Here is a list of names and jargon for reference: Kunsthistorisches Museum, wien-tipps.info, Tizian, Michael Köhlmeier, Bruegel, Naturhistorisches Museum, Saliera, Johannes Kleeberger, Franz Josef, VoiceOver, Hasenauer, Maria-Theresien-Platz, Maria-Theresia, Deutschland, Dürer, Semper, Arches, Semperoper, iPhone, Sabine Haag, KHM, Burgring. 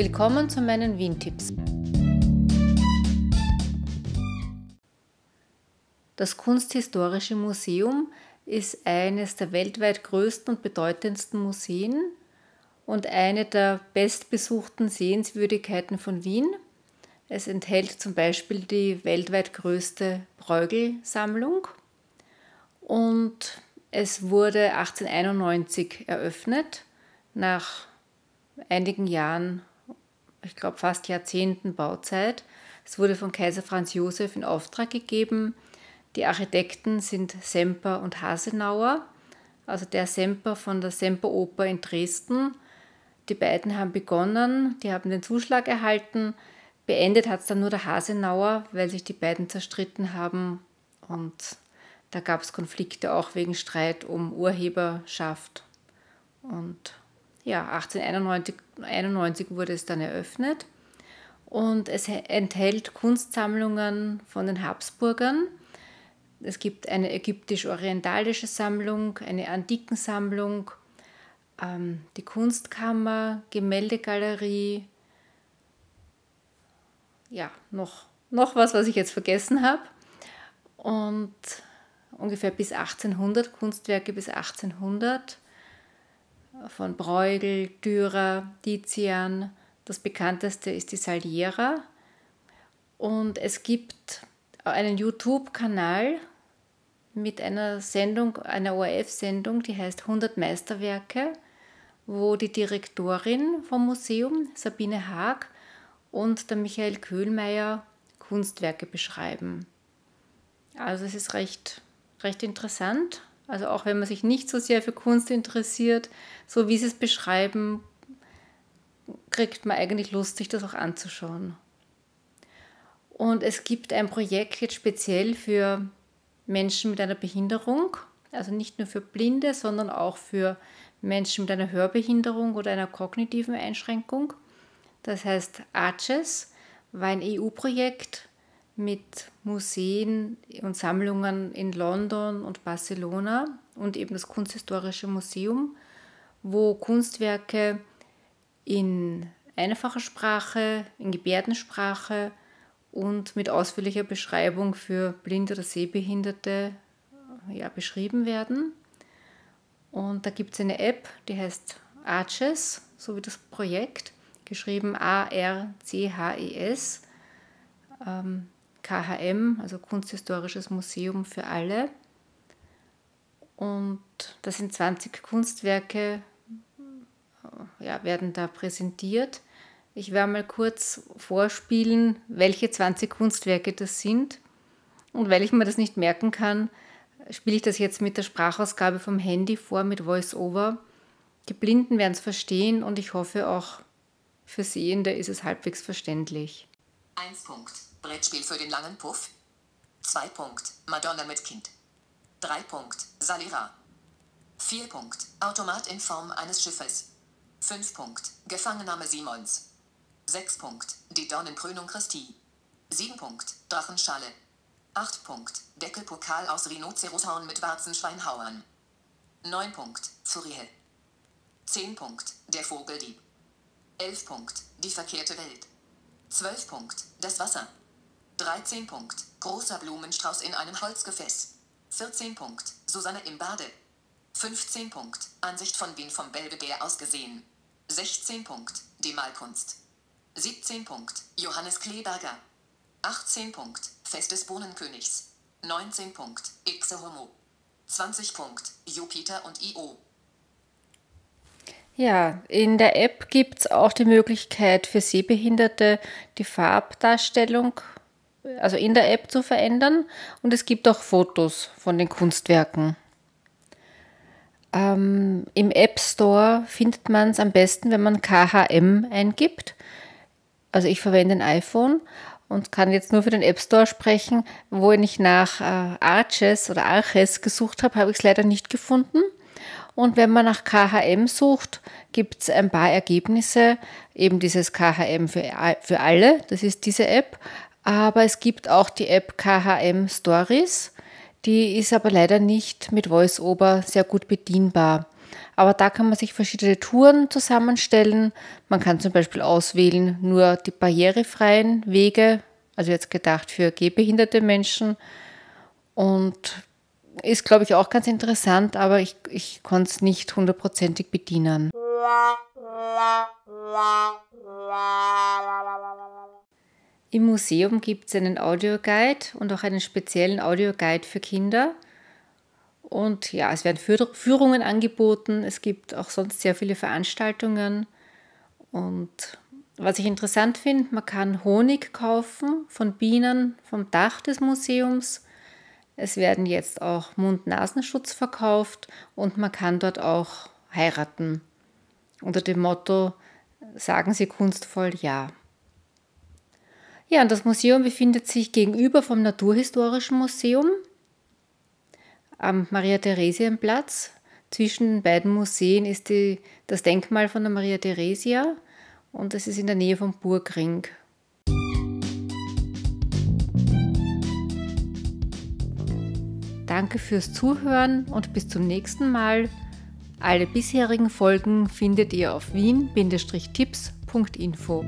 Willkommen zu meinen Wien-Tipps. Das Kunsthistorische Museum ist eines der weltweit größten und bedeutendsten Museen und eine der bestbesuchten Sehenswürdigkeiten von Wien. Es enthält zum Beispiel die weltweit größte Bruegel-Sammlung und es wurde 1891 eröffnet, nach einigen Jahren, ich glaube fast Jahrzehnten Bauzeit. Es wurde von Kaiser Franz Josef in Auftrag gegeben. Die Architekten sind Semper und Hasenauer, also der Semper von der Semperoper in Dresden. Die beiden haben begonnen, die haben den Zuschlag erhalten. Beendet hat es dann nur der Hasenauer, weil sich die beiden zerstritten haben. Und da gab es Konflikte auch wegen Streit um Urheberschaft. Und ja, 1891 wurde es dann eröffnet und es enthält Kunstsammlungen von den Habsburgern. Es gibt eine ägyptisch-orientalische Sammlung, eine Antikensammlung, die Kunstkammer, Gemäldegalerie, ja, noch was ich jetzt vergessen habe. Und ungefähr bis 1800, Kunstwerke bis 1800. Von Bruegel, Dürer, Tizian. Das bekannteste ist die Saliera. Und es gibt einen YouTube-Kanal mit einer Sendung, einer ORF-Sendung, die heißt 100 Meisterwerke, wo die Direktorin vom Museum, Sabine Haag, und der Michael Köhlmeier Kunstwerke beschreiben. Also es ist recht interessant. Also auch wenn man sich nicht so sehr für Kunst interessiert, so wie sie es beschreiben, kriegt man eigentlich Lust, sich das auch anzuschauen. Und es gibt ein Projekt jetzt speziell für Menschen mit einer Behinderung, also nicht nur für Blinde, sondern auch für Menschen mit einer Hörbehinderung oder einer kognitiven Einschränkung. Das heißt, Arches war ein EU-Projekt mit Museen und Sammlungen in London und Barcelona und eben das Kunsthistorische Museum, wo Kunstwerke in einfacher Sprache, in Gebärdensprache und mit ausführlicher Beschreibung für Blinde oder Sehbehinderte beschrieben werden. Und da gibt es eine App, die heißt Arches, so wie das Projekt, geschrieben ARCHES, KHM, also Kunsthistorisches Museum für alle. Und das sind 20 Kunstwerke, werden da präsentiert. Ich werde mal kurz vorspielen, welche 20 Kunstwerke das sind. Und weil ich mir das nicht merken kann, spiele ich das jetzt mit der Sprachausgabe vom Handy vor, mit VoiceOver. Die Blinden werden es verstehen und ich hoffe auch für Sehende ist es halbwegs verständlich. 1 Punkt. Brettspiel für den langen Puff. 2 Punkt. Madonna mit Kind. 3 Punkt. Saliera. 4 Punkt. Automat in Form eines Schiffes. 5 Punkt. Gefangennahme Simons. 6 Punkt. Die Dornenkrönung Christi. 7 Punkt. Drachenschale. 8 Punkt. Deckelpokal aus Rhinozeroshorn mit Warzenschweinhauern. 9 Punkt. Furie. 10 Punkt. Der Vogeldieb. 11 Punkt. Die verkehrte Welt. 12 Punkt. Das Wasser. 13 Punkt. Großer Blumenstrauß in einem Holzgefäß. 14 Punkt. Susanne im Bade. 15 Punkt. Ansicht von Wien vom Belvedere aus gesehen. 16 Punkt. Die Malkunst. 17 Punkt. Johannes Kleeberger. 18 Punkt. Fest des Bohnenkönigs. 19 Punkt. Ipse Homo. 20 Punkt. Jupiter und Io. Ja, in der App gibt es auch die Möglichkeit für Sehbehinderte, die Farbdarstellung also in der App zu verändern, und es gibt auch Fotos von den Kunstwerken. Im App Store findet man es am besten, wenn man KHM eingibt. Also ich verwende ein iPhone und kann jetzt nur für den App Store sprechen. Wo ich nach Arches gesucht habe, habe ich es leider nicht gefunden. Und wenn man nach KHM sucht, gibt es ein paar Ergebnisse. Eben dieses KHM für alle, das ist diese App. Aber es gibt auch die App KHM Stories, die ist aber leider nicht mit VoiceOver sehr gut bedienbar. Aber da kann man sich verschiedene Touren zusammenstellen. Man kann zum Beispiel auswählen, nur die barrierefreien Wege, also jetzt gedacht für gehbehinderte Menschen. Und ist, glaube ich, auch ganz interessant, aber ich konnte es nicht hundertprozentig bedienen. Im Museum gibt es einen Audioguide und auch einen speziellen Audioguide für Kinder. Und ja, es werden Führungen angeboten, es gibt auch sonst sehr viele Veranstaltungen. Und was ich interessant finde, man kann Honig kaufen von Bienen vom Dach des Museums. Es werden jetzt auch Mund-Nasen-Schutz verkauft und man kann dort auch heiraten. Unter dem Motto, sagen Sie kunstvoll ja. Ja, und das Museum befindet sich gegenüber vom Naturhistorischen Museum am Maria-Theresien-Platz. Zwischen den beiden Museen ist das Denkmal von der Maria-Theresia und es ist in der Nähe vom Burgring. Danke fürs Zuhören und bis zum nächsten Mal. Alle bisherigen Folgen findet ihr auf wien-tipps.info.